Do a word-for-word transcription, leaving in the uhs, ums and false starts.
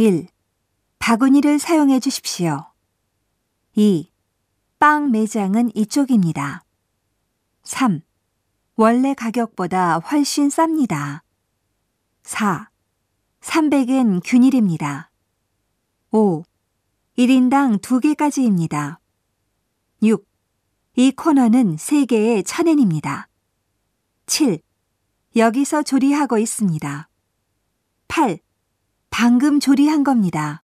일. 바구니를 사용해 주십시오. 이. 빵 매장은 이쪽입니다. 삼. 원래 가격보다 훨씬 쌉니다. 사. 삼백엔 균일입니다. 오. 일 인당 두 개까지입니다. 육. 이 코너는 세 개에 천 엔입니다. 칠. 여기서 조리하고 있습니다. 팔. 방금 조리한 겁니다.